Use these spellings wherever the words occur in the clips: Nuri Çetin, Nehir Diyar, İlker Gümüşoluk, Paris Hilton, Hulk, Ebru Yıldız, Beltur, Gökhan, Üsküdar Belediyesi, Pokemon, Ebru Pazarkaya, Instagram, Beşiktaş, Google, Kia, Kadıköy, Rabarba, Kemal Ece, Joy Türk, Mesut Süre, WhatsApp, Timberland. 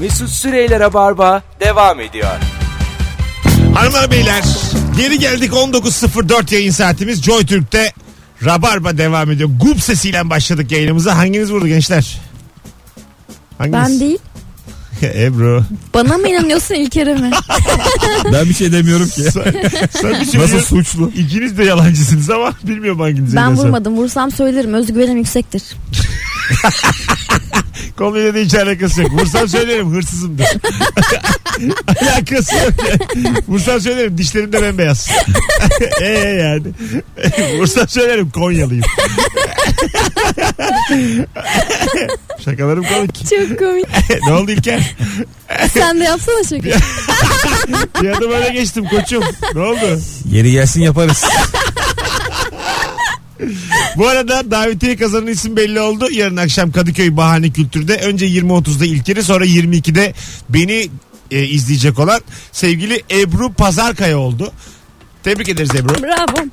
Mesut Süre ile Rabarba devam ediyor. Hanımlar beyler, geri geldik. 19.04 yayın saatimiz. Joy Türk'te Rabarba devam ediyor. Gup sesiyle başladık yayınımıza. Hanginiz vurdu gençler? Hanginiz? Ben değil. Ebru. Bana mı inanıyorsun, İlker'e mi? Ben bir şey demiyorum ki. Sen bir şey nasıl suçlu? İkiniz de yalancısınız ama bilmiyorum hanginiz. Ben vurmadım. Vursam söylerim. Özgüvenim yüksektir. Konuyla da hiç alakası yok. Vursam söylerim hırsızımdır. Alakası yok yani. Vursam söylerim dişlerim de bembeyaz. Yani. Vursam söylerim Konyalıyım. Şakalarım komik. Çok komik. Ne oldu İlker? Sen de yapsana şaka. Bir adım öne geçtim koçum. Ne oldu? Yeri gelsin yaparız. Bu arada davetiye kazanan isim belli oldu. Yarın akşam Kadıköy Bahane Kültür'de önce 20.30'da İlker'i, sonra 22'de beni izleyecek olan sevgili Ebru Pazarkaya oldu. Tebrik ederiz Ebru. Bravo.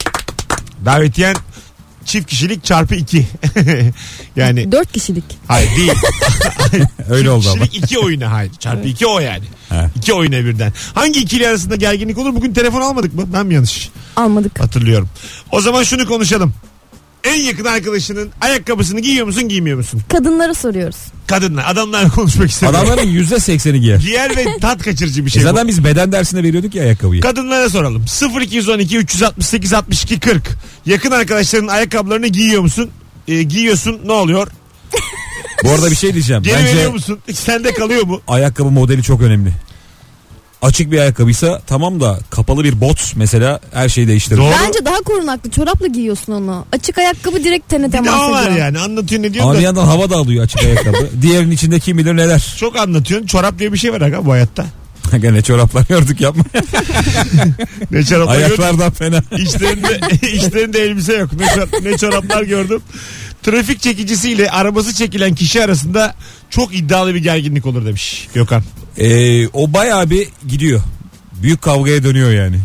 Davetiyen çift kişilik çarpı 2. Yani 4 kişilik. Hayır değil. Öyle oldu ama. Çift kişilik 2 oyuna, hayır. Çarpı 2 o yani. 2 oyuna birden. Hangi ikili arasında gerginlik olur? Bugün telefon almadık mı? Ben mi yanlış? Almadık. Hatırlıyorum. O zaman şunu konuşalım. En yakın arkadaşının ayakkabısını giyiyor musun, giymiyor musun? Kadınlara soruyoruz. Kadınlar. Adamlarla konuşmak istemiyorum. Adamların %80'i giyer. Giyer ve tat kaçırıcı bir şey. Zaten biz beden dersinde veriyorduk ya ayakkabıyı. Kadınlara soralım. 0212 368 62 40. Yakın arkadaşların ayakkabılarını giyiyor musun? Giyiyorsun, ne oluyor? Bu arada bir şey diyeceğim. Geri veriyor musun? Sende kalıyor mu? Ayakkabı modeli çok önemli. Açık bir ayakkabıysa tamam da kapalı bir bot mesela her şeyi değiştirir. Doğru. Bence daha korunaklı, çorapla giyiyorsun onu. Açık ayakkabı direkt tene temas ediyor. Ne var yani, anlatıyor ne diyor da. Ama bir yandan hava da alıyor açık ayakkabı. Diğerinin içinde kim bilir neler. Çok anlatıyorsun. Çorap diye bir şey var aga bu hayatta. Gene çoraplar gördük, yapma. Ne çoraplar ayaklardan gördüm. Fena. İçlerinde elbise yok. Ne çoraplar gördüm. Trafik çekicisiyle arabası çekilen kişi arasında çok iddialı bir gerginlik olur demiş Gökhan. O bayağı bir gidiyor. Büyük kavgaya dönüyor yani.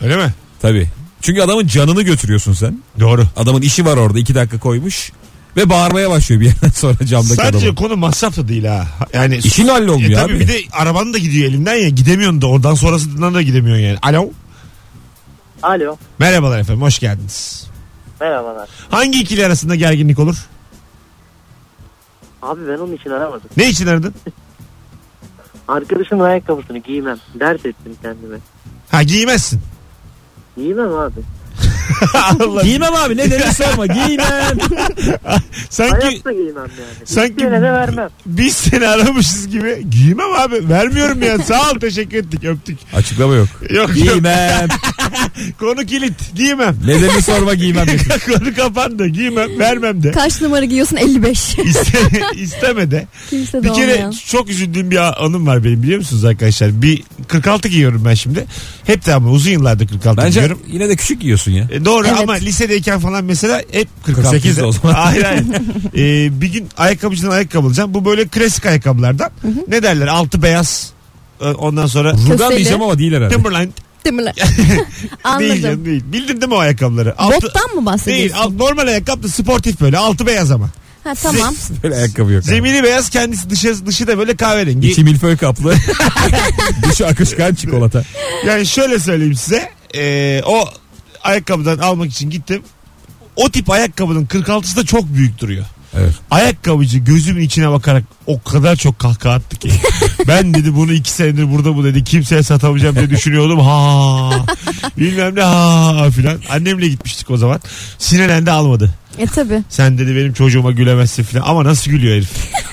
Öyle mi? Tabii. Çünkü adamın canını götürüyorsun sen. Doğru. Adamın işi var orada, 2 dakika koymuş. Ve bağırmaya başlıyor bir yerden sonra camdaki adamı. Sadece adamın konu masraf da değil ha. Yani İşin hallolmuyor abi. Tabii bir de arabanın da gidiyor elinden ya, gidemiyorsun da oradan sonrasından da gidemiyorsun yani. Alo. Alo. Merhabalar efendim, hoş geldiniz. Merhabalar. Hangi ikili arasında gerginlik olur? Abi ben onun için aramadım. Ne için aradın? Arkadaşımın ayakkabısını giymem. Dert ettim kendime. Ha, giymezsin. Giymem abi. Giymem abi, ne demek sorma, giymem. Sanki hayatta giymem yani. Sanki bir sene de vermem. Biz seni aramışız gibi. Giymem abi, vermiyorum ya. Sağ ol, teşekkür ettik, öptük. Açıklama yok. Yok giymem. Konu kilit, giymem. Nedeni sorma, giymem. Konu kapandı, giymem, vermem de. Kaç numara giyiyorsun? 55. İsteme de. Kimse de bir kere olmayan. Çok üzüldüğüm bir anım var benim, biliyor musunuz arkadaşlar? Bir 46 giyiyorum ben şimdi. Hep de ama uzun yıllardır 46 bence giyiyorum. Bence yine de küçük giyiyorsun ya. Doğru evet. Ama lisedeyken falan mesela hep 46. 48'de o zaman. Hayır. Bir gün ayakkabıcıdan ayakkabı alacağım. Bu böyle klasik ayakkabılardan. Hı hı. Ne derler? Altı beyaz. Ondan sonra. Rugan diyeceğim ama değil herhalde. Timberland. Anladım. Değil. Bildin değil mi o ayakkabıları? Bottan mı bahsediyorsun? Değil. Normal ayakkabı da sportif böyle. Altı beyaz ama. Ha tamam. Böyle ayakkabı yok. Zemini abi beyaz, kendisi dışı da böyle kahverengi. İçi milföy kaplı. Dışı akışkan çikolata. Yani şöyle söyleyeyim size. O ayakkabıdan almak için gittim. O tip ayakkabının 46'sı da çok büyük duruyor. Evet. Ayakkabıcı gözümün içine bakarak o kadar çok kahkaha attı ki. Ben dedi bunu 2 senedir burada bu dedi. Kimseye satamayacağım diye düşünüyordum. Ha bilmem ne ha filan. Annemle gitmiştik o zaman. Sinirlendi, almadı. Tabii. Sen dedi benim çocuğuma gülemezsin filan. Ama nasıl gülüyor herif.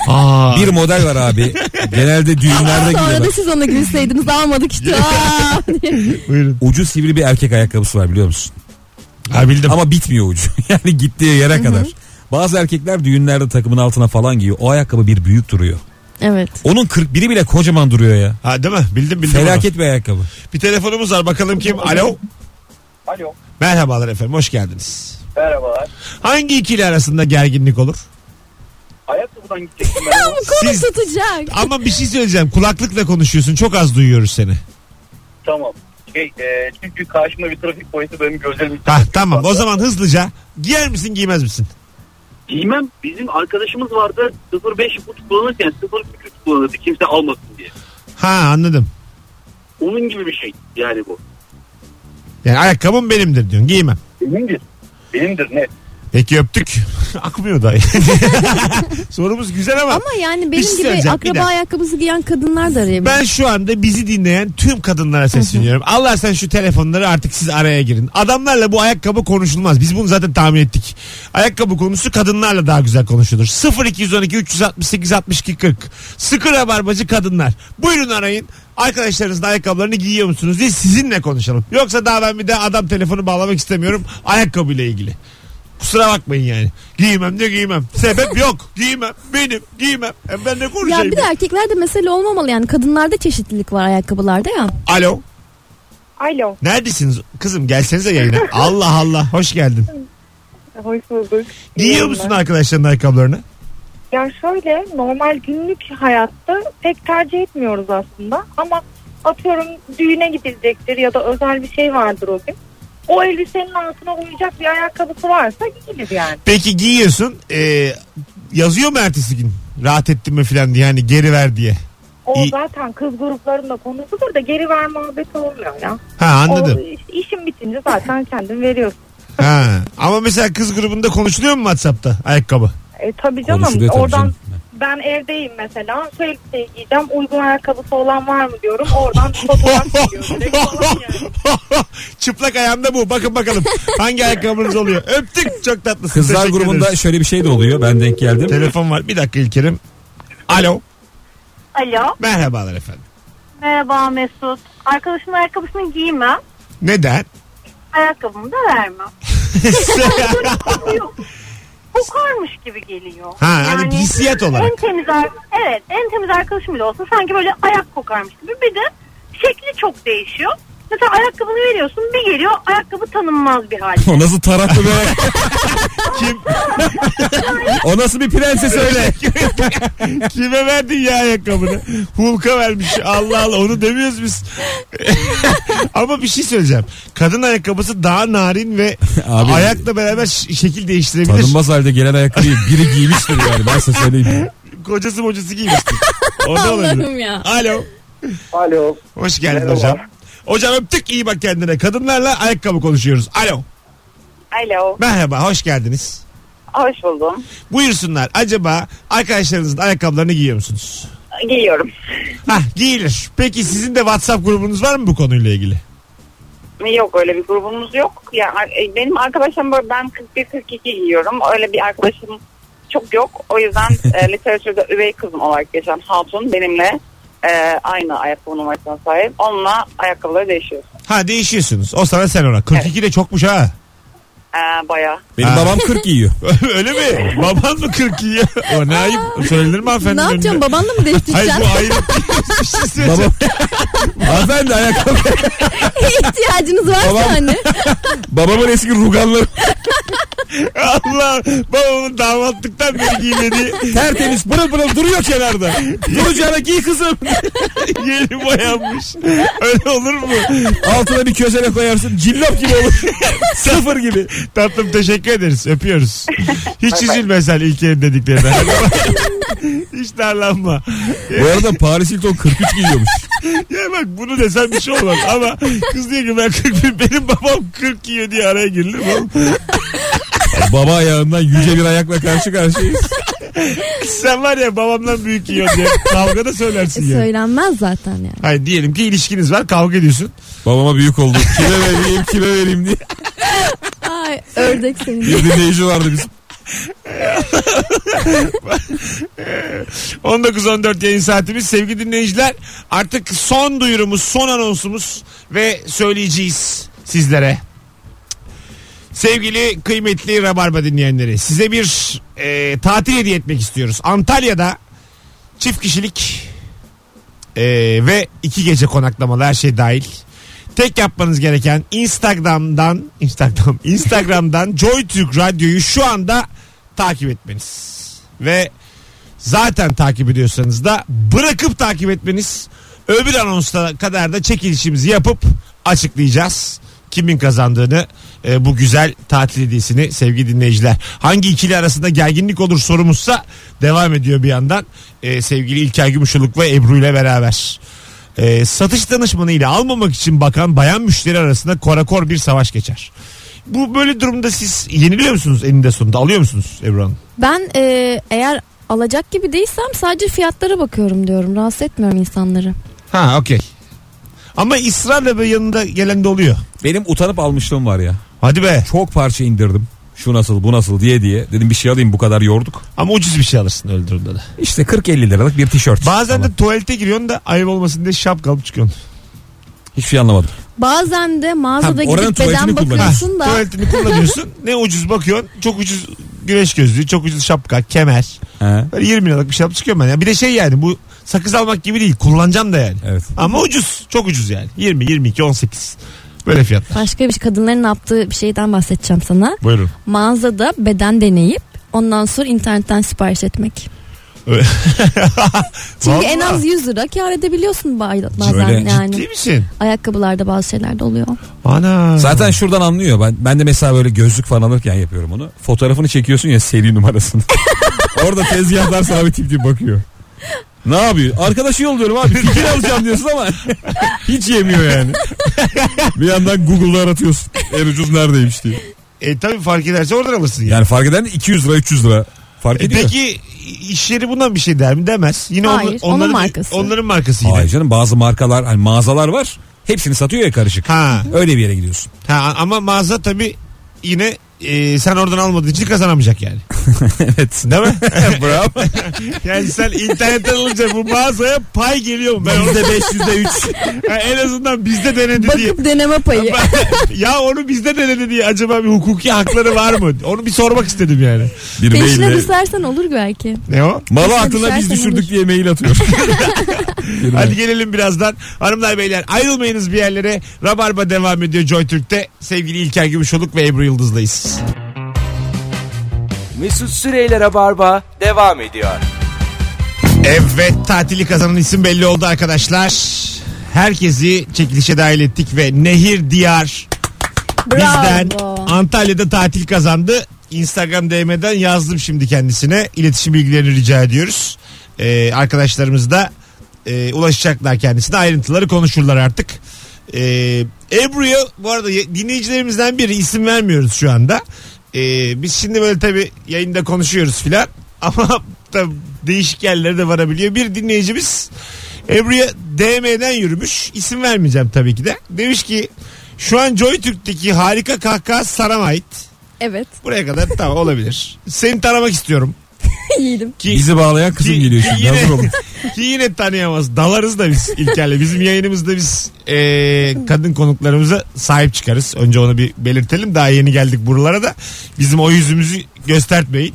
Aa. Bir model var abi. Genelde düğünlerde gülüyorlar. Sonra da siz ona gülseydiniz, almadık işte. Buyurun. Ucu sivri bir erkek ayakkabısı var, biliyor musun? Ha, bildim. Ama bitmiyor ucu. Yani gittiği yere Hı-hı. kadar. Bazı erkekler düğünlerde takımın altına falan giyiyor. O ayakkabı bir büyük duruyor. Evet. Onun 41'i bile kocaman duruyor ya. Ha değil mi? Bildim. Felaket bir ayakkabı. Bir telefonumuz var, bakalım kim? Alo. Alo. Merhabalar efendim, hoş geldiniz. Merhabalar. Hangi ikili arasında gerginlik olur? Ayakkabıdan gidecektim. Ya bu konu tutacak. Ama bir şey söyleyeceğim. Kulaklıkla konuşuyorsun, çok az duyuyoruz seni. Tamam. Çünkü karşımda bir trafik polisi benim gözlerim. Ha tamam, o zaman hızlıca giyer misin giymez misin? Bilmem, bizim arkadaşımız vardı 0.5 ipucu kullanırken 0.3 kullanırdı kimse almasın diye. Ha, anladım. Onun gibi bir şey yani bu. Yani ayakkabım benimdir diyorsun, giymem. Benimdir. Benimdir ne? Peki, öptük. Akmıyor da. Sorumuz güzel ama. Ama yani benim gibi akraba ayakkabısı giyen kadınlar da arayabilir. Ben şu anda bizi dinleyen tüm kadınlara sesleniyorum. Allah sen şu telefonları artık siz araya girin. Adamlarla bu ayakkabı konuşulmaz. Biz bunu zaten tahmin ettik. Ayakkabı konusu kadınlarla daha güzel konuşulur. 0212 368 62 40. Sıkı rabarbacı kadınlar. Buyurun arayın. Arkadaşlarınızın ayakkabılarını giyiyor musunuz diye sizinle konuşalım. Yoksa daha ben bir de adam telefonu bağlamak istemiyorum ayakkabıyla ilgili. Kusura bakmayın yani. Giymem de giymem. Sebep yok. Giymem. Benim. Giymem. Hem ben ne konuşayım? Ya bir de erkeklerde mesele olmamalı yani. Kadınlarda çeşitlilik var ayakkabılarda ya. Alo. Alo. Neredesiniz? Kızım gelsenize yayına. Allah Allah. Hoş geldin. Hoş bulduk. Giyiyor musun arkadaşların ayakkabılarını? Ya şöyle, normal günlük hayatta pek tercih etmiyoruz aslında. Ama atıyorum düğüne gidilecektir ya da özel bir şey vardır o gün. O elbisenin altına uyacak bir ayakkabısı varsa giyilir yani. Peki giyiyorsun, yazıyor mu ertesi gün? Rahat ettin mi falan diye, yani geri ver diye. O zaten kız gruplarında konusudur da geri ver muhabbeti olmuyor ya. Ha, anladım. O, işin bitince zaten kendin veriyorsun. Ha, ama mesela kız grubunda konuşuluyor mu WhatsApp'ta ayakkabı? Tabii canım. Konuşuluyor tabii oradan. Canım. Ben evdeyim mesela. Şu elbiseyi giyeceğim. Uygun ayakkabısı olan var mı diyorum. Oradan fotoğraf geliyor. Yani. Çıplak ayağımda bu. Bakın bakalım. Hangi ayakkabınız oluyor? Öptük. Çok tatlısın. Kızlar grubunda şöyle bir şey de oluyor. Ben denk geldim. Telefon var. Bir dakika İlker'im. Alo. Alo. Merhabalar efendim. Merhaba Mesut. Arkadaşımın ayakkabısını giymem. Neden? Ayakkabımı da vermem. Kokarmış gibi geliyor. Ha, yani hissiyat olarak. En temiz arkadaşım bile olsun sanki böyle ayak kokarmış gibi. Bir de şekli çok değişiyor. Mesela ayakkabını veriyorsun, bir geliyor ayakkabı tanınmaz bir halde. O nasıl taraflı bir ayakkabı? Kim? O nasıl bir prenses öyle? Kime verdin ya ayakkabını? Hulk'a vermiş. Allah Allah, onu demiyoruz biz. Ama bir şey söyleyeceğim. Kadın ayakkabısı daha narin ve abi, ayakla beraber şekil değiştirebilir. Tanınmaz halde gelen ayakkabıyı biri giymiştir yani, ben size söyleyeyim. Kocası mocası giymiştir. Anladım ya. Alo. Alo. Hoş geldin hocam. Hocam öptük, iyi bak kendine. Kadınlarla ayakkabı konuşuyoruz. Alo. Alo. Merhaba, hoş geldiniz. Hoş buldum. Buyursunlar. Acaba arkadaşlarınızın ayakkabılarını giyiyor musunuz? Giyiyorum. Hah, giyilir. Peki sizin de WhatsApp grubunuz var mı bu konuyla ilgili? Yok, öyle bir grubumuz yok. Ya benim arkadaşım böyle, ben 41-42 giyiyorum. Öyle bir arkadaşım çok yok. O yüzden literatürde üvey kızım olarak geçen hatun benimle aynı ayakkabı numarasına sahip. Onunla ayakkabıları değişiyorsun. Ha, değişiyorsunuz. O sana, sen ona. 42 evet. De çokmuş ha. Bayağı. Benim babam 40 giyiyor. Öyle mi? Baban mı 40 giyiyor? O ne ayıp? Söylenir mi hanımefendi? Ne yapacaksın? Babanla mı değiştireceksin? Hayır, bu ayıp değil. Bir şey söyleyeceğim. Hanımefendi ayakkabı. İhtiyacınız varsa babam, anne. Babamın eski ruganları. Allah, babamın damatlıktan beri giymediği tertemiz pırıl pırıl duruyor kenarda. Duracağına giy kızım. Yeni boyanmış. Öyle olur mu? Altına bir köşene koyarsın, cillop gibi olur. Sıfır gibi. Tatlım, teşekkür ederiz, öpüyoruz. Hiç üzülme sen İlker'in dediklerinden. Hiç darlanma. Bu arada Paris Hilton 43 giyiyormuş. Ya bak, bunu desem bir şey olmaz ama kız diyor ki ben 41, benim babam 40 giyiyor diye araya girilir oğlum. Baba ayağından yüce bir ayakla karşı karşıyayız. Sen var ya, babamdan büyük giyiyor diye kavgada söylersin ya. Yani. Söylenmez zaten yani. Hayır, diyelim ki ilişkiniz var, kavga ediyorsun. Babama büyük oldu. Kime vereyim diye. Ay, ördek senin. Bir dinleyici vardı bizim. 19.14 yayın saatimiz. Sevgili dinleyiciler, artık son duyurumuz, son anonsumuz ve söyleyeceğiz sizlere. Sevgili kıymetli Rabarba dinleyenleri, size bir tatil hediye etmek istiyoruz. Antalya'da çift kişilik ve 2 gece konaklamalı, her şey dahil. Tek yapmanız gereken Instagram'dan Joy Türk Radyo'yu şu anda takip etmeniz. Ve zaten takip ediyorsanız da bırakıp takip etmeniz. Öbür anonsa kadar da çekilişimizi yapıp açıklayacağız. kimin kazandığını bu güzel tatil hediyesini sevgili dinleyiciler. Hangi ikili arasında gerginlik olur sorumuzsa devam ediyor bir yandan. Sevgili İlker Gümüşoluk ve Ebru ile beraber. Satış danışmanıyla almamak için bakan bayan müşteri arasında korakor bir savaş geçer. Bu böyle durumda siz yeniliyor musunuz eninde sonunda? Alıyor musunuz Ebru Hanım? Ben eğer alacak gibi değilsem sadece fiyatlara bakıyorum diyorum. Rahatsız etmiyorum insanları. Ha okey. Ama ısrarla böyle yanında gelen de oluyor. Benim utanıp almışlığım var ya. Hadi be. Çok parça indirdim. Şu nasıl bu nasıl diye. Dedim bir şey alayım, bu kadar yorduk. Ama ucuz bir şey alırsın öyle durumda da. İşte 40-50 liralık bir tişört. Bazen de tuvalete giriyorsun da ayıp olmasın diye şapka alıp çıkıyorsun. Hiçbir şey anlamadım. Bazen de mağazada gidip beden bakıyorsun da. Tuvaletini kullanıyorsun. Ne ucuz bakıyorsun. Çok ucuz güneş gözlüğü, çok ucuz şapka, kemer. Böyle 20 liralık bir şey alıp çıkıyorum ben. Yani bir de şey yani bu sakız almak gibi değil. Kullanacağım da yani. Evet. Ama ucuz. Çok ucuz yani. 20, 22, 18. Böyle fiyatlar. Başka bir şey, kadınların yaptığı bir şeyden bahsedeceğim sana. Buyurun. Mağazada beden deneyip ondan sonra internetten sipariş etmek. Çünkü vallahi en az 100 lira kâr edebiliyorsun bazen. Öyle. Yani. Ciddi misin? Ayakkabılarda bazı şeyler de oluyor. Ana. Zaten şuradan anlıyor. Ben de mesela böyle gözlük falan alırken yapıyorum onu. Fotoğrafını çekiyorsun ya, seri numarasını. Orada tezgahlar sabit gibi bakıyor. Ne yapıyor? Arkadaşı yolluyorum abi. Fikir alacağım diyorsun ama hiç yemiyor yani. Bir yandan Google'da aratıyorsun. En ucuz neredeymiş diye. Tabii fark ederse oradan alırsın. Yani fark eden 200 lira 300 lira. Fark ediyor. Peki iş yeri bundan bir şey der mi? Demez. Yine hayır, onların markası. Onların markası yine. Hayır canım, bazı markalar hani mağazalar var. Hepsini satıyor ya karışık. Ha. Öyle bir yere gidiyorsun. Ha, ama mağaza tabii yine sen oradan almadığın için kazanamayacak yani. Evet. Değil mi? Bravo. Yani sen internetten alınca bu mağazaya pay geliyor mu? Ben %5, %3. Yani en azından bizde denedi bakıp diye. Bakıp deneme payı. Ya onu bizde denedi diye acaba bir hukuki hakları var mı? Onu bir sormak istedim yani. Bir peşine maille düşersen olur belki. Ne o? Malı aklına biz düşürdük olur diye mail atıyor. Hadi gelelim birazdan. Hanımlar beyler ayrılmayınız bir yerlere. Rabarba devam ediyor Joy Türk'te. Sevgili İlker Gümüşoluk ve Ebru Yıldız'dayız. Mesut Süre ile Rabarba devam ediyor. Evet, tatili kazanan isim belli oldu arkadaşlar. Herkesi çekilişe dahil ettik ve Nehir Diyar bizden Antalya'da tatil kazandı. Instagram DM'den yazdım şimdi kendisine. İletişim bilgilerini rica ediyoruz. Arkadaşlarımız da ulaşacaklar kendisine. Ayrıntıları konuşurlar artık. Ebru'ya bu arada dinleyicilerimizden biri, isim vermiyoruz şu anda. Biz şimdi böyle tabii yayında konuşuyoruz filan ama tabii değişik yerlere de varabiliyor. Bir dinleyicimiz Ebru'ya DM'den yürümüş, isim vermeyeceğim tabii ki de. Demiş ki şu an Joy Türk'teki harika kahkaha Saram'a ait. Evet. Buraya kadar tamam, olabilir. Seni tanımak istiyorum. Yiyelim. Bizi bağlayan kızım geliyor şimdi. Hazır olun. Ki yine tanıyamaz. Dalarız da biz İlker'le. Bizim yayınımızda biz kadın konuklarımıza sahip çıkarız. Önce onu bir belirtelim. Daha yeni geldik buralara da. Bizim o yüzümüzü göstertmeyin.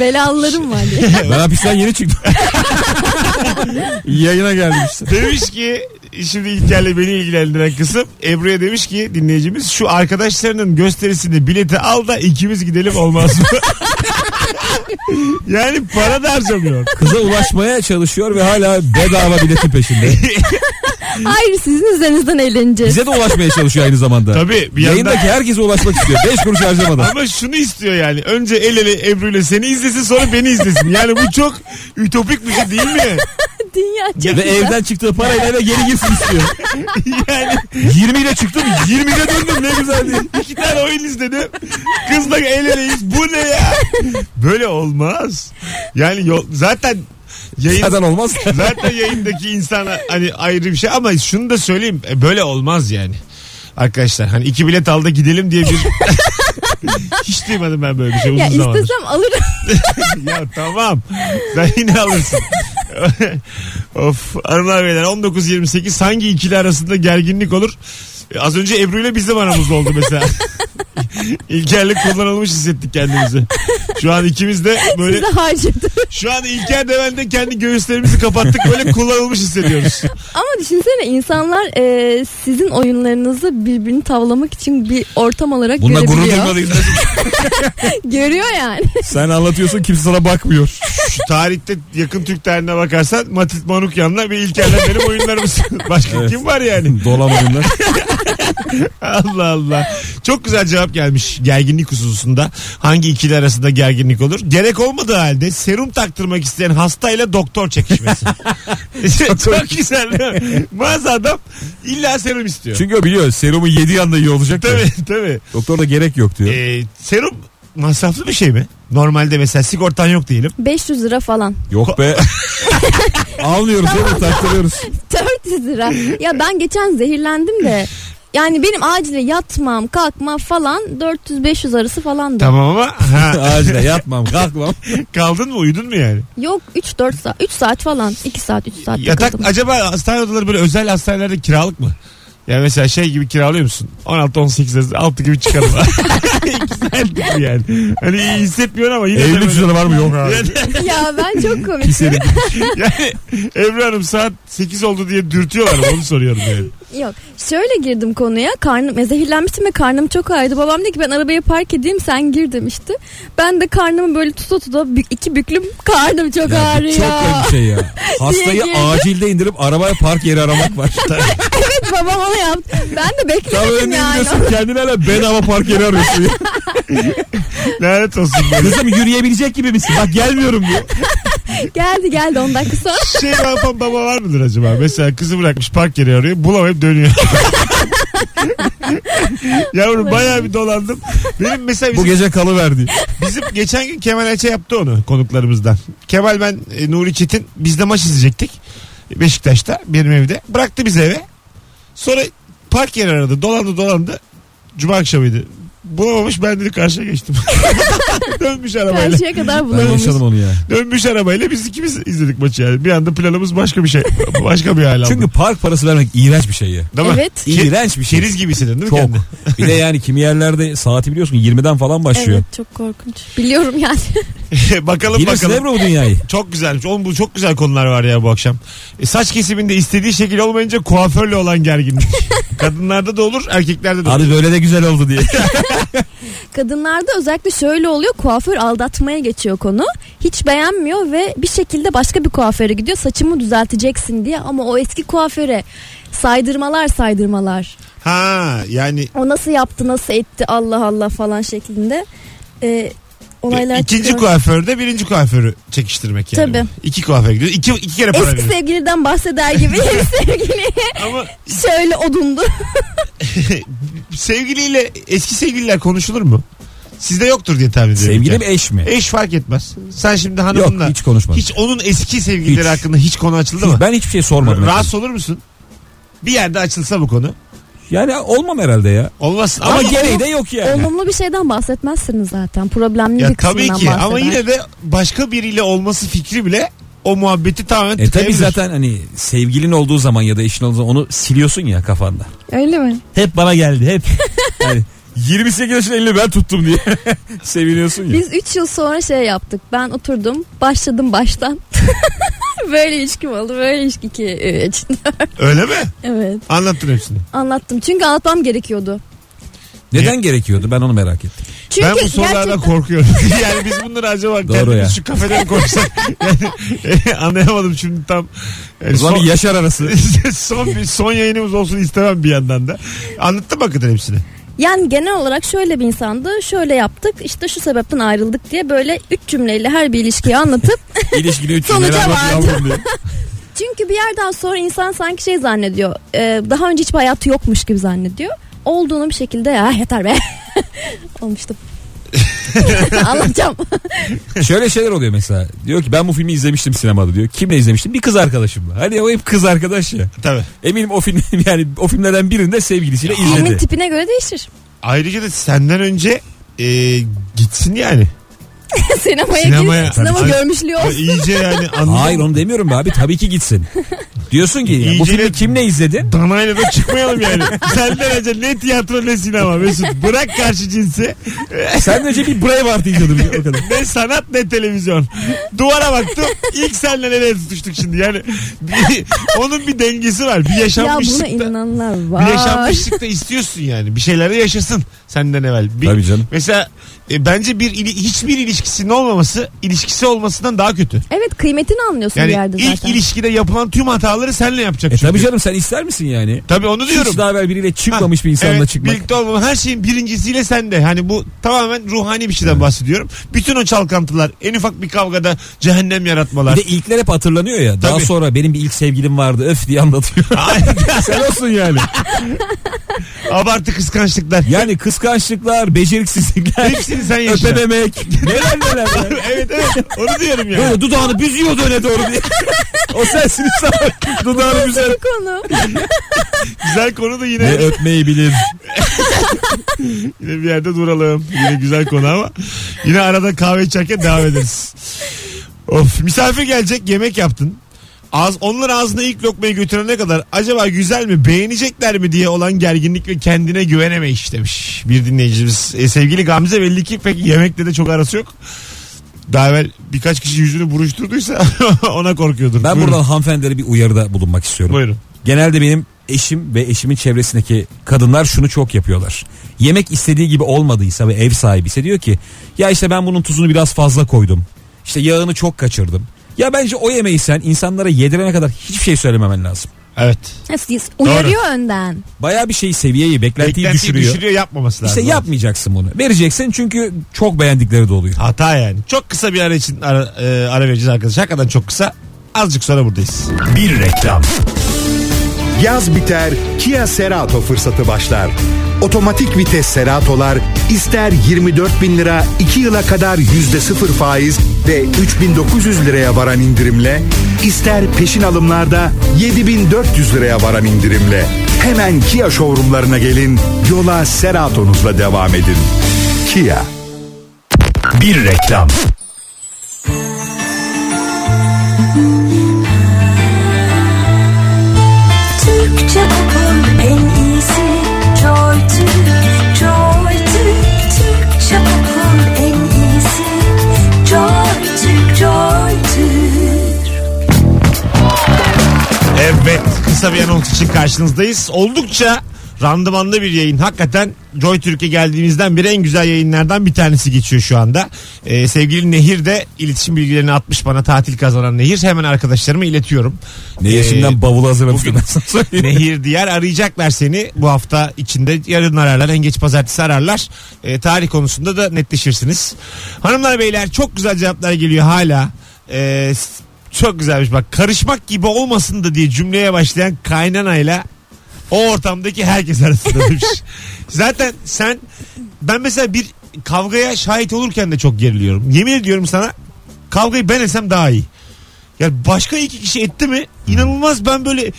Belalarım var diye. Ben hapisten yeni çıktım. Yayına gelmiştim. Demiş ki şimdi İlker'le beni ilgilendiren kısım, Ebru'ya demiş ki dinleyicimiz, şu arkadaşlarının gösterisini bileti al da ikimiz gidelim olmaz mı? Yani para da harcamıyor. Kıza ulaşmaya çalışıyor ve hala bedava biletin peşinde. Hayır, sizin üzerinizden eğleneceğiz. Bize de ulaşmaya çalışıyor aynı zamanda. Tabii. Bir yayındaki yandan herkese ulaşmak istiyor. 5 kuruş harcamadan. Ama şunu istiyor yani. Önce el ele Ebru'yla seni izlesin, sonra beni izlesin. Yani bu çok ütopik bir şey değil mi? Dünya ve evden çıktığı parayla eve geri girsin istiyor. Yani 20 ile çıktım, 20 ile döndüm, ne güzel değil. 2 tane oyun izledim. Kızla el eleyiz. Bu ne ya? Böyle olmaz. Yani zaten zaten olmaz. Zaten yayındaki insana hani ayrı bir şey ama şunu da söyleyeyim, böyle olmaz yani. Arkadaşlar hani 2 bilet al da gidelim diye bir hiç duymadım ben böyle bir şey uzun zamandır. Ya istesem alırım. Ya tamam. Sen yine alırsın. Of hanımlar beyler 19-28 hangi ikili arasında gerginlik olur? Az önce Ebru ile bizim aramızda oldu mesela. İlker'le kullanılmış hissettik kendimizi. Şu an ikimiz de böyle. Size harcadım. Şu an İlker de ben de kendi göğüslerimizi kapattık, böyle kullanılmış hissediyoruz. Ama düşünsene insanlar sizin oyunlarınızı birbirini tavlamak için bir ortam olarak bununla görebiliyor. Bununla gurur duymadıyız. Görüyor yani. Sen anlatıyorsun, kimse sana bakmıyor. Şu tarihte yakın Türk tarihine bakarsan Matit Manukyan'la ve İlker'le benim oyunlarımız. Başka evet, kim var yani? Dolam oyunlar. Allah Allah. Çok güzel cevap gelmiş gerginlik hususunda. Hangi ikili arasında gerginlik olur? Gerek olmadığı halde serum taktırmak isteyen hastayla doktor çekişmesi. Çok güzel. Bazı adam illa serum istiyor. Çünkü o biliyor serumu yediği anda iyi olacak. Tabii. Doktor da gerek yok diyor. Serum masraflı bir şey mi? Normalde mesela sigortan yok diyelim. 500 lira falan. Yok be. Almıyoruz onu taktırıyoruz. 400 lira. Ya ben geçen zehirlendim de. Yani benim acile yatmam, kalkmam falan 400-500 arası falandı. Tamam ama acile yatmam, kalkmam. Kaldın mı, uyudun mu yani? Yok, 3-4 saat, 3 saat falan, 2 saat, 3 saat. Yatak acaba hastane odaları böyle özel hastanelerde kiralık mı? Ya mesela şey gibi kiralıyor musun? 16-18 6 gibi çıkalım. 2 saatlik yani. Hani iyi hissetmiyorsun ama yine de. Evlilik cüzdanı var mı? Yok abi. Ya ben çok komik. Yani Ebru Hanım saat 8 oldu diye dürtüyorlar mı? Onu soruyorum yani. Yok. Şöyle girdim konuya. Karnım zehirlenmiştim ve karnım çok ağrıyordu. Babam dedi ki ben arabayı park edeyim sen gir demişti. Ben de karnımı böyle tuta tuta iki büklüm karnım çok ya, ağrıyor. Çok komik şey ya. Hastayı acilde indirip arabaya park yeri aramak var. Evet babam onu yaptı. Ben de beklemedim yani. Kendine hele bedava park yeri arıyorsun. Lanet olsun. Kızım yürüyebilecek gibi misin? Bak gelmiyorum diyor. Geldi 10 dakika sonra. Şey yapan baba var mıdır acaba? Mesela kızı bırakmış park yeri arıyor. Bulamayıp dönüyor. Yavrum bayağı bir dolandım. Benim mesela bizim, bu gece kalıverdi. Bizim geçen gün Kemal Ece yaptı onu konuklarımızdan. Kemal ben Nuri Çetin biz de maç izleyecektik. Beşiktaş'ta benim evde. Bıraktı bizi eve. Sonra park yeri aradı. Dolandı. Cuma akşamıydı. Bulamamış, ben dedi karşıya geçtim. Dönmüş arabayla. Karşıya kadar bulamamış. Onu ya. Dönmüş arabayla biz ikimiz izledik maçı yani. Bir anda planımız başka bir şey. Başka bir hal aldı. Çünkü park parası vermek iğrenç bir şey ya. Evet. İğrenç bir şey. Keriz gibi hissediyorsun değil mi kendini? Çok. Bir de yani kimi yerlerde saati biliyorsun 20'den falan başlıyor. Evet, çok korkunç. Biliyorum yani. Bakalım. Ebru bu dünyayı. Çok güzelmiş. Oğlum bu çok güzel konular var ya bu akşam. Saç kesiminde istediği şekil olmayınca kuaförle olan gerginlik. Kadınlarda da olur, erkeklerde de olur. Abi böyle de güzel oldu diye. Kadınlarda özellikle şöyle oluyor. Kuaför aldatmaya geçiyor konu. Hiç beğenmiyor ve bir şekilde başka bir kuaföre gidiyor. Saçımı düzelteceksin diye ama o eski kuaföre saydırmalar. Ha yani. O nasıl yaptı, nasıl etti, Allah Allah falan şeklinde. İkinci çıkıyor. Kuaförde birinci kuaförü çekiştirmek yani. Tabii. İki kuaför gidiyor. İki kere para veriyor. Eski sevgiliden bahseder gibi yeni sevgiliye ama şöyle odundu. Sevgiliyle eski sevgililer konuşulur mu? Sizde yoktur diye tahmin ediyorum. Sevgili mi, eş mi? Eş fark etmez. Sen şimdi hanımınla. Yok, hiç konuşmadım. Hiç onun eski sevgilileri hakkında hiç konu açıldı mı? Ben hiçbir şey sormadım. Rahatsız olur musun? Bir yerde açılsa bu konu. Yani olmam herhalde ya. Olmaz ama gereği de yok yani. Olumlu bir şeyden bahsetmezsiniz zaten. Problemli ya bir kısmından bahseder. Tabii ki bahseder. Ama yine de başka biriyle olması fikri bile o muhabbeti tamamen tıkayabilir. Tabii zaten hani sevgilin olduğu zaman ya da eşin olduğu zaman onu siliyorsun ya kafanda. Öyle mi? Hep bana geldi hep. Yani 28 yaşın elini ben tuttum diye seviniyorsun ya. Biz 3 yıl sonra şey yaptık. Ben oturdum başladım baştan. Böyle ilişkim oldu. Böyle ilişki içinde. Öyle mi? Evet. Anlattın hepsini. Anlattım. Çünkü anlatmam gerekiyordu. Neden gerekiyordu? Ben onu merak ettim. Çünkü ben bu sorulardan korkuyorum. Yani biz bunları acaba kendimiz şu kafeden konuşsak. Yani, anlayamadım şimdi tam. O zaman bir Yaşar arası. son yayınımız olsun istemem bir yandan da. Anlattın mı hakikaten hepsini? Yani genel olarak şöyle bir insandı. Şöyle yaptık işte şu sebepten ayrıldık diye böyle 3 cümleyle her bir ilişkiyi anlatıp sonuca vardım. Çünkü bir yerden sonra insan sanki şey zannediyor. Daha önce hiç hayatı yokmuş gibi zannediyor. Olduğunu bir şekilde ya yeter be olmuştum. Anlatacağım. Şöyle şeyler oluyor mesela. Diyor ki ben bu filmi izlemiştim sinemada diyor. Kimle izlemiştim? Bir kız arkadaşımla. Hani o hep kız arkadaş ya. Tabii. Eminim o film yani o filmlerden birinde sevgilisiyle izledi. Filmin tipine göre değişir. Ayrıca da senden önce gitsin yani. Sinemaya gitsin. Sinema görmüşlüğü olsun. İyice yani anladım. Hayır onu demiyorum be abi. Tabii ki gitsin. Diyorsun ki yani, bu filmi kimle izledin? Danayla da çıkmayalım yani. Senden önce ne tiyatro ne sinema Mesut. Bırak karşı cinsi. Senden önce bir Braveheart izledim. O kadar. Ne sanat ne televizyon. Duvara baktım. İlk senle nereye tutuştuk şimdi? Yani onun bir dengesi var. Bir yaşanmışlıkta. Ya buna inananlar var. Bir yaşanmışlıkta istiyorsun yani. Bir şeyleri yaşasın senden evvel. Tabii canım. Mesela bence hiçbir ilişkisinin olmaması ilişkisi olmasından daha kötü. Evet, kıymetini anlıyorsun yani bir yerde zaten. Yani ilk ilişkide yapılan tüm hataları seninle yapacak. Tabii canım, sen ister misin yani? Tabii onu diyorum. Hiç daha evvel biriyle çıkmamış bir insanla çıkmak. Birlikte olmam, her şeyin birincisiyle sende. Hani bu tamamen ruhani bir şeyden bahsediyorum. Bütün o çalkantılar, en ufak bir kavgada cehennem yaratmalar. Bir de ilkler hep hatırlanıyor ya. Tabii. Daha sonra benim bir ilk sevgilim vardı öf diye anlatıyor. Sen olsun yani. Abartı kıskançlıklar. Yani kıskançlıklar, beceriksizlikler. Hepsini sen yaşa. Öpememek. Neler. Evet. Onu diyorum ya. Yani. Dudağını büzüyor öne doğru diye. O sensin insan. Dudağını büzer. Güzel konu. Güzel konu da yine. Ne öpmeyi bilir. Yine bir yerde duralım. Yine güzel konu ama. Yine arada kahve içerken devam ederiz. Of, misafir gelecek, yemek yaptın. Onlar ağzına ilk lokmayı götürene kadar acaba güzel mi, beğenecekler mi diye olan gerginlik ve kendine güvenemeyiş demiş bir dinleyicimiz. Sevgili Gamze, belli ki pek yemekte de çok arası yok. Daha evvel birkaç kişi yüzünü buruşturduysa ona korkuyordur. Ben buradan hanımefendilere bir uyarıda bulunmak istiyorum. Buyurun. Genelde benim eşim ve eşimin çevresindeki kadınlar şunu çok yapıyorlar. Yemek istediği gibi olmadıysa ve ev sahibi ise diyor ki ya işte ben bunun tuzunu biraz fazla koydum. İşte yağını çok kaçırdım. Ya bence o yemeği sen insanlara yedirene kadar hiçbir şey söylememen lazım. Evet. Uyarıyor önden. Bayağı bir şey, seviyeyi, beklentiyi düşürüyor. Yapmaması lazım. İşte yapmayacaksın bunu. Vereceksin çünkü çok beğendikleri de oluyor. Hata yani. Çok kısa bir ara için ara vereceğiz arkadaşlar. Hakikaten çok kısa. Azıcık sonra buradayız. Bir reklam. Yaz biter, Kia Serato fırsatı başlar. Otomatik vites Serato'lar ister 24.000 lira, 2 yıla kadar %0 faiz ve 3.900 liraya varan indirimle, ister peşin alımlarda 7.400 liraya varan indirimle. Hemen Kia showroomlarına gelin, yola Serato'nuzla devam edin. Kia. Bir reklam. Türkçe Pop'un en iyisi Joy Türk, Joy Türk. Türkçe Pop'un en iyisi Joy Türk, Joy Türk. Evet, kısa bir anons için karşınızdayız. Oldukça randımanlı bir yayın. Hakikaten Joy Türk'e geldiğimizden beri en güzel yayınlardan bir tanesi geçiyor şu anda. Sevgili Nehir de iletişim bilgilerini atmış bana, tatil kazanan Nehir. Hemen arkadaşlarıma iletiyorum. Nehir'den bavulu hazırlamıştım. Nehir Diyar arayacaklar seni bu hafta içinde. Yarın ararlar, en geç pazartesi ararlar. Tarih konusunda da netleşirsiniz. Hanımlar beyler, çok güzel cevaplar geliyor hala. Çok güzelmiş bak. Karışmak gibi olmasın da diye cümleye başlayan kaynanayla o ortamdaki herkes arasında demiş. Zaten ben mesela bir kavgaya şahit olurken de çok geriliyorum. Yemin ediyorum sana, kavgayı ben etsem daha iyi. Yani başka iki kişi etti mi inanılmaz, ben böyle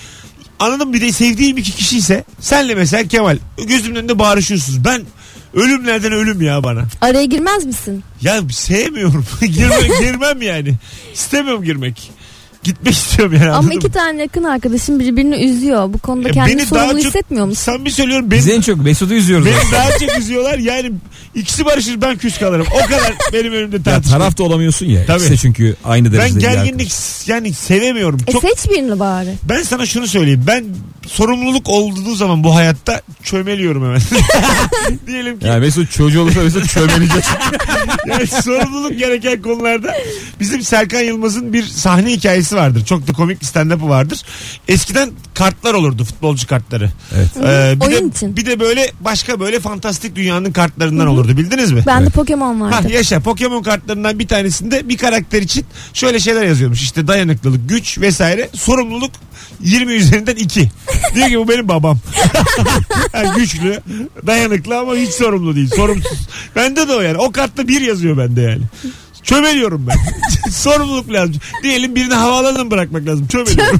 anladım. Bir de sevdiğim iki kişi ise, senle mesela Kemal, gözümün önünde bağırışıyorsunuz. Ben ölümlerden ölüm ya bana. Araya girmez misin? Ya sevmiyorum. Girmem yani. İstemiyorum girmek. Gitmek istiyorum yani. Ama iki tane yakın arkadaşım birbirini üzüyor. Bu konuda kendini sorumlu hissetmiyor musun? Sen bir söylüyorum. Biz en çok Mesut'u üzüyoruz. Beni daha çok üzüyorlar. Yani ikisi barışır, ben küs kalırım. O kadar benim önümde tartışma. Taraf da olamıyorsun ya. Tabii. İşte çünkü aynı derecede. Ben gerginlik yani sevemiyorum. Çok... Seç birini bari. Ben sana şunu söyleyeyim. Ben sorumluluk olduğu zaman bu hayatta çömeliyorum hemen. Diyelim ki. Ya Mesut çocuğu olursa Mesut çömelecek. Yani sorumluluk gereken konularda bizim Serkan Yılmaz'ın bir sahne hikayesi vardır. Çok da komik bir stand-up'ı vardır. Eskiden kartlar olurdu, futbolcu kartları. Evet. Bir de böyle başka böyle fantastik dünyanın kartlarından olurdu. Bildiniz mi? Ben de Pokemon vardı. Yaşa, Pokemon kartlarından bir tanesinde bir karakter için şöyle şeyler yazıyormuş. İşte dayanıklılık, güç vesaire, sorumluluk 20 üzerinden 2. Diyor ki bu benim babam. Yani güçlü, dayanıklı ama hiç sorumlu değil. Sorumsuz. Bende de o yani. O kartta 1 yazıyor bende yani. Çömeliyorum ben. Sorumluluk lazım. Diyelim birini havaalanına bırakmak lazım. Çömeliyorum.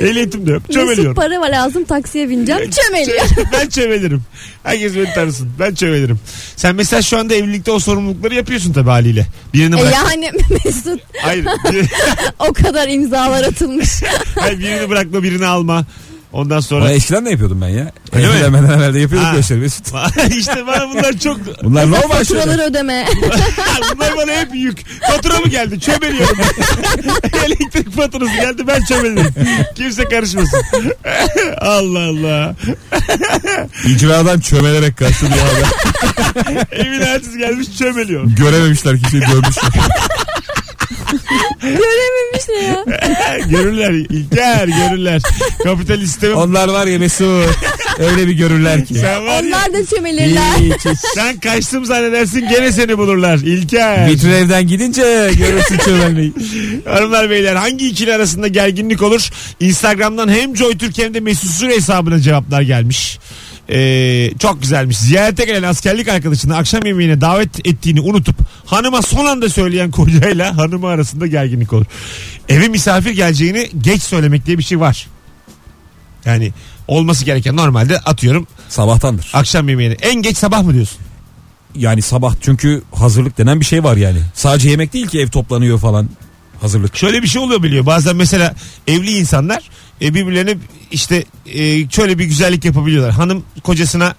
Ehliyetim de yok. Çömeliyorum. Mesut para var lazım, taksiye bineceğim. Çömeliyorum. Ben çömelirim. Herkes beni tanısın. Ben çömelirim. Sen mesela şu anda evlilikte o sorumlulukları yapıyorsun tabii haliyle. Birini bırak. Yani Mesut. Hayır. O kadar imzalar atılmış. Hayır, birini bırakma, birini alma. Ondan sonra... Ama eskiden ne yapıyordum ben ya? Evlenmeden evvel de yapıyorduk bu işleri Mesut. İşte bana bunlar çok... Bunlar normal şeyler. Faturaları ödeme. Bunlar bana hep yük. Fatura mı geldi? Çömeliyorum. Elektrik faturası geldi, ben çömelirim. Kimse karışmasın. Allah Allah. İcradan çömelerek kaçtı bir adam. Evin herkes gelmiş çömeliyor. Görememişler, kimseyi dövmüşler. Görememişler ya. Görürler İlker, görürler. Kapitalist sistemi. Onlar var ya Mesut. Öyle bir görürler ki. Onlar da çömelirler. Sen kaçtım zannedersin, gene seni bulurlar İlker. Vitrin evden gidince görürsün çömelmeyi. Hanımlar beyler, hangi ikili arasında gerginlik olur? Instagram'dan hem Joy Türk hem de Mesut Süre hesabına cevaplar gelmiş. Çok güzelmiş. Ziyarete gelen askerlik arkadaşını akşam yemeğine davet ettiğini unutup hanıma son anda söyleyen kocayla hanımı arasında gerginlik olur. Eve misafir geleceğini geç söylemek diye bir şey var. Yani olması gereken normalde atıyorum sabahtandır. Akşam yemeğine en geç sabah mı diyorsun? Yani sabah, çünkü hazırlık denen bir şey var yani. Sadece yemek değil ki, ev toplanıyor falan. Hazırlık. Şöyle bir şey oluyor biliyor. Bazen mesela evli insanlar birbirlerine işte şöyle bir güzellik yapabiliyorlar. Hanım kocasına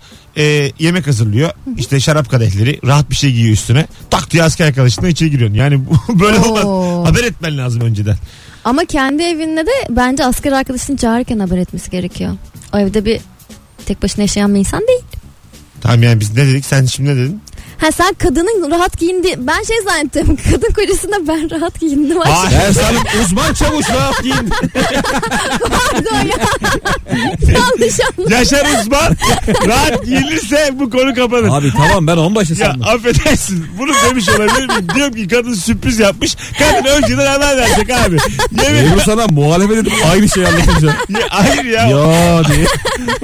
yemek hazırlıyor. İşte şarap kadehleri, rahat bir şey giyiyor üstüne. Tak diye asker arkadaşına içeri giriyorsun. Yani böyle olmaz. Haber etmen lazım önceden. Ama kendi evinde de bence asker arkadaşını çağırırken haber etmesi gerekiyor. O evde bir tek başına yaşayan bir insan değil. Tamam, yani biz ne dedik, sen şimdi ne dedin? Ha, sen kadının rahat giyindi. Ben şey zannettim. Kadın kocasına ben rahat giyindim. Aa, ben sanırım uzman çavuş rahat giyindi. Pardon ya. Yanlış anladım. Yaşar uzman rahat giyinirse bu konu kapanır. Abi tamam, ben onbaşı sandım. Ya affedersin. Bunu demiş olabilir miyim? Diyorum ki kadın sürpriz yapmış. Kadın önceden haber verecek abi. Ebru sana muhalefet edip aynı şeyi anlatacağım. Ya, hayır ya. Ya diye.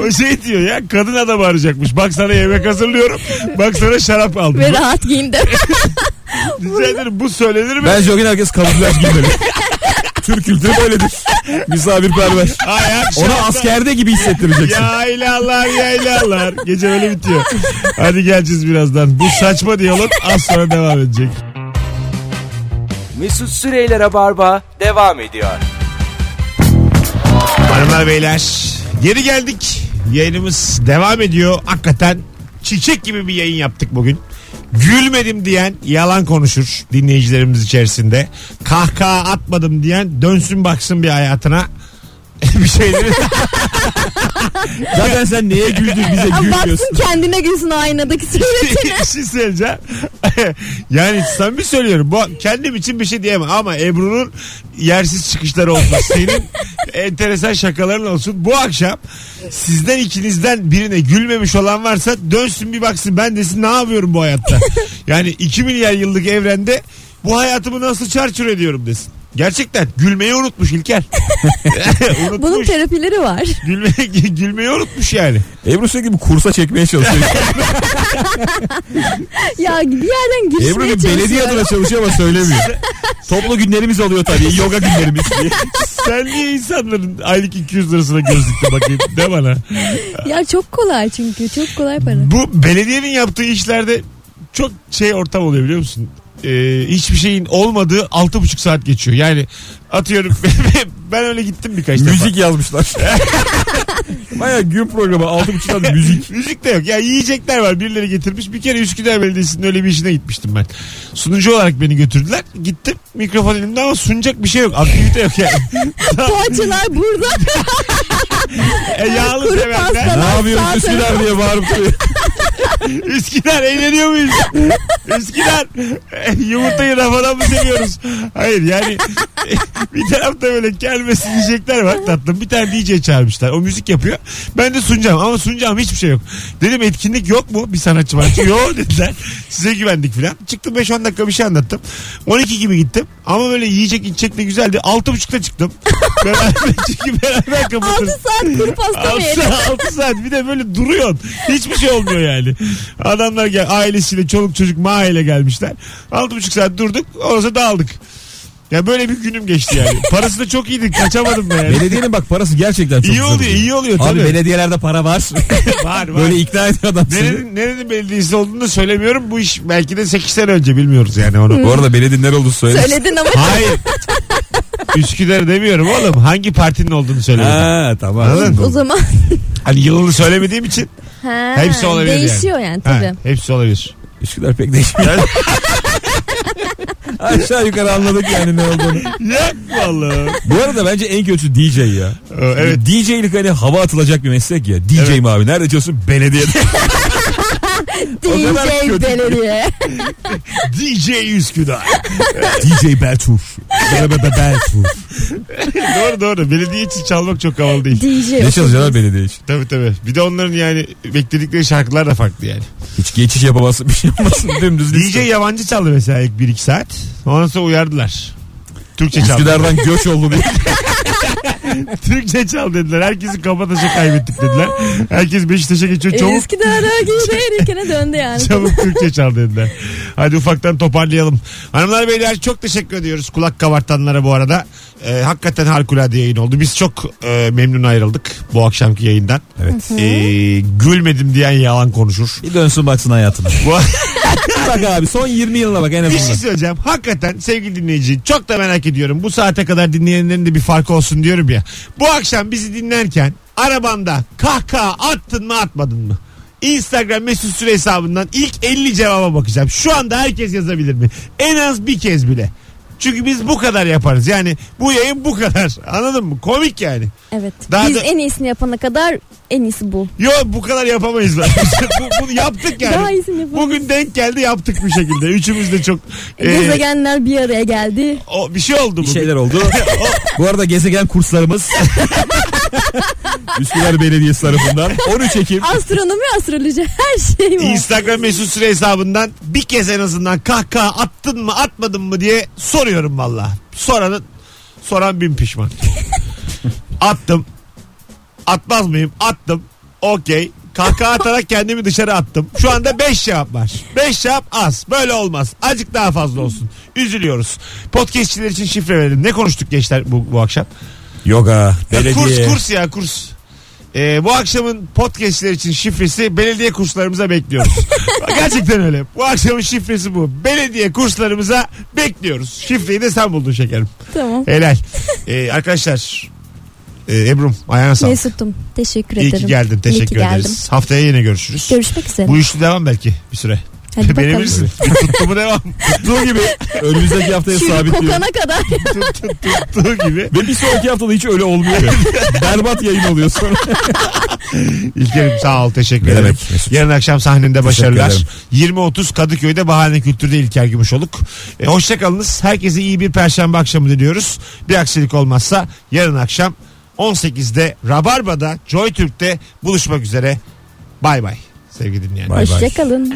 O şey diyor ya. Kadın adamı arayacakmış. Bak sana yemek hazırlıyorum. Bak sana şarap al. Ve rahat giyindim. Düzendir, bu söylenir mi? Bence o gün herkes kamuflaj giymeli. Türk kültürü böyledir. Misafirperver. Onu askerde gibi hissettireceksin. Ya ilallah ya ilallah. Gece öyle bitiyor. Hadi geleceğiz birazdan. Bu saçma diyalog az sonra devam edecek. Mesut Süre ile Rabarba devam ediyor. Hanımlar beyler, geri geldik. Yayınımız devam ediyor. Hakikaten çiçek gibi bir yayın yaptık bugün. Gülmedim diyen yalan konuşur dinleyicilerimiz içerisinde. Kahkaha atmadım diyen dönsün baksın bir hayatına. Bir şeyleri... Zaten sen neye güldün, bize gülüyorsun. Baksın kendine gülsün aynadaki suretine. Bir şey söyleyeceğim. Yani samimi söylüyorum. Bu, kendim için bir şey diyemem ama Ebru'nun yersiz çıkışları olsun. Senin enteresan şakaların olsun. Bu akşam sizden ikinizden birine gülmemiş olan varsa dönsün bir baksın. Ben desin ne yapıyorum bu hayatta. Yani 2 milyar yıllık evrende bu hayatımı nasıl çarçur ediyorum desin. Gerçekten gülmeyi unutmuş İlker. Unutmuş. Bunun terapileri var. Gülmeyi unutmuş yani. Ebru sürekli bir kursa çekmeye çalışıyor. Ya bir yerden gülmeye çalışıyor. Ebru belediye adına çalışıyor ama söylemiyor. Toplu günlerimiz oluyor tabii. Yoga günlerimiz diye. Sen niye insanların aylık 200 lirasına gözlükle bakayım de bana. Ya çok kolay çünkü. Çok kolay para. Bu belediyenin yaptığı işlerde çok şey ortam oluyor biliyor musun? Hiçbir şeyin olmadığı 6,5 saat geçiyor. Yani atıyorum ben öyle gittim birkaç defa. Müzik yazmışlar. Baya gün programı 6,5 saat müzik. Müzik de yok. Ya yiyecekler var, birileri getirmiş. Bir kere Üsküdar Belediyesi'nin öyle bir işine gitmiştim ben. Sunucu olarak beni götürdüler. Gittim, mikrofon elimde ama sunacak bir şey yok. Aktivite yok yani. Poğaçalar burada. Yağlı kuru sevenler. Ne yapıyorsun Üsküdar diye bağırıp duruyor. Üsküdar eğleniyor muyuz? Üsküdar yumurtayı rafadan mı seviyoruz? Hayır yani bir tarafta böyle gelmesin diyecekler var tatlım. Bir tane DJ çağırmışlar. O müzik yapıyor. Ben de sunacağım ama sunacağım hiçbir şey yok. Dedim etkinlik yok mu? Bir sanatçı var. Yok dediler. Size güvendik filan. Çıktım 5-10 dakika bir şey anlattım. 12 gibi gittim. Ama böyle yiyecek içecek de güzeldi. 6.30'da çıktım. Çünkü beraber kapatırız. 6 saat kuru pasta mı yedim? 6 saat bir de böyle duruyorsun. Hiçbir şey olmuyor yani. Adamlar ailesiyle çoluk çocuk mahalle gelmişler. 6,5 saat durduk. Orası dağıldık. Ya böyle bir günüm geçti yani. Parası da çok iyiydi. Kaçamadım ben yani. Belediyenin bak parası gerçekten çok iyi oluyor. Güzel. İyi oluyor tabii. Abi belediyelerde para var. Var. Böyle ikna ediyor adam seni. Nerenin belediyesi olduğunu da söylemiyorum. Bu iş belki de 8 sene önce bilmiyoruz yani onu. Bu arada belediyenin nerede olduğunu söylemiştim. Söyledin ama. Hayır. Üsküdar demiyorum oğlum. Hangi partinin olduğunu söyledim. Ha tamam. Anladın? O zaman. Hani yılını söylemediğim için. Ha, hepsi olabilir değişiyor yani tabii. Ha, hepsi olabilir. Üsküdar pek değişmiyor. Aşağı yukarı anladık yani ne olduğunu. Yok vallahi. Bu arada bence en kötü DJ ya. Evet. DJ'lik hani hava atılacak bir meslek ya. DJ'im evet. Abi nerede diyorsun? Belediyede. DJ Belediye. DJ Üsküdar. DJ Beltur. Beltur. Doğru. Belediye için çalmak çok havalı değil. DJ ne çalacaklar belediye için? Tabii. Bir de onların yani bekledikleri şarkılar da farklı yani. Hiç geçiş yapamazsın bir şey yapmasın. Dümdüz DJ liste. Yabancı çaldı mesela ilk 1-2 saat. Ondan sonra uyardılar. Türkçe çaldı. Üsküdar'dan göç oldu diye. Türkçe çal dediler. Herkesi kapataşa kaybettik dediler. Herkes Beşiktaş'a geçiyor. Üsküdar'a gider ülkene döndü yani. Çabuk Türkçe çal dediler. Hadi ufaktan toparlayalım. Hanımlar beyler çok teşekkür ediyoruz. Kulak kabartanlara bu arada. Hakikaten harikulade yayın oldu. Biz çok memnun ayrıldık bu akşamki yayından. Evet. Gülmedim diyen yalan konuşur. Bir dönsün baksın hayatına. Bak abi son 20 yılına bak en azından. Bir şey söyleyeceğim. Hakikaten sevgili dinleyici çok da merak ediyorum. Bu saate kadar dinleyenlerin de bir farkı olsun diyorum ya. Bu akşam bizi dinlerken arabanda kahkaha attın mı atmadın mı? Instagram Mesut Süre hesabından ilk 50 cevaba bakacağım. Şu anda herkes yazabilir mi? En az bir kez bile. Çünkü biz bu kadar yaparız. Yani bu yayın bu kadar. Anladın mı? Komik yani. Evet. Daha biz en iyisini yapana kadar en iyisi bu. Yok bu kadar yapamayız lan. Bunu yaptık yani. Daha iyisini yapamayız. Bugün denk geldi yaptık bir şekilde. Üçümüz de çok... Gezegenler bir araya geldi. O, bir şey oldu bugün. Bir şeyler oldu. Bu arada gezegen kurslarımız... Üsküdar Belediyesi tarafından 13 Ekim astronomi, astroloji her şey var. Instagram Mesut Süre hesabından bir kez en azından kahkaha attın mı atmadın mı diye soruyorum valla. Soran bin pişman. Attım. Atmaz mıyım? Attım. Okey. Kahkaha atarak kendimi dışarı attım. Şu anda 5 cevap var. 5 cevap az. Böyle olmaz. Azıcık daha fazla olsun. Üzülüyoruz. Podcastçiler için şifre verelim. Ne konuştuk gençler bu akşam? Yoga, belediye. Kurs. Bu akşamın podcastçiler için şifresi belediye kurslarımıza bekliyoruz. Gerçekten öyle. Bu akşamın şifresi bu. Belediye kurslarımıza bekliyoruz. Şifreyi de sen buldun şekerim. Tamam. Helal. Arkadaşlar. Ebru'm ayağına sağlık. Mesut'um teşekkür ederim. İyi ki geldin. Teşekkür ederiz. Geldim. Haftaya yine görüşürüz. Görüşmek üzere. Bu işli devam belki bir süre. Beğenebilirsin. Tuttuğumu devam. Tuttuğu gibi. Önümüzdeki haftaya sabitliyor. Kokana kadar. Tuttuğu gibi. Ve bir sonraki haftada hiç öyle olmuyor. Berbat yayın oluyor sonra. İlker'im sağ ol. Teşekkür ederim. Yarın akşam sahnende başarılar. 20.30 Kadıköy'de Bahane Kültür'de İlker Gümüşoluk. Hoşçakalınız. Herkese iyi bir perşembe akşamı diliyoruz. Bir aksilik olmazsa yarın akşam 18'de Rabarba'da Joy Türk'te buluşmak üzere. Bay bay. Sevgili dinleyenler. Hoşçakalın.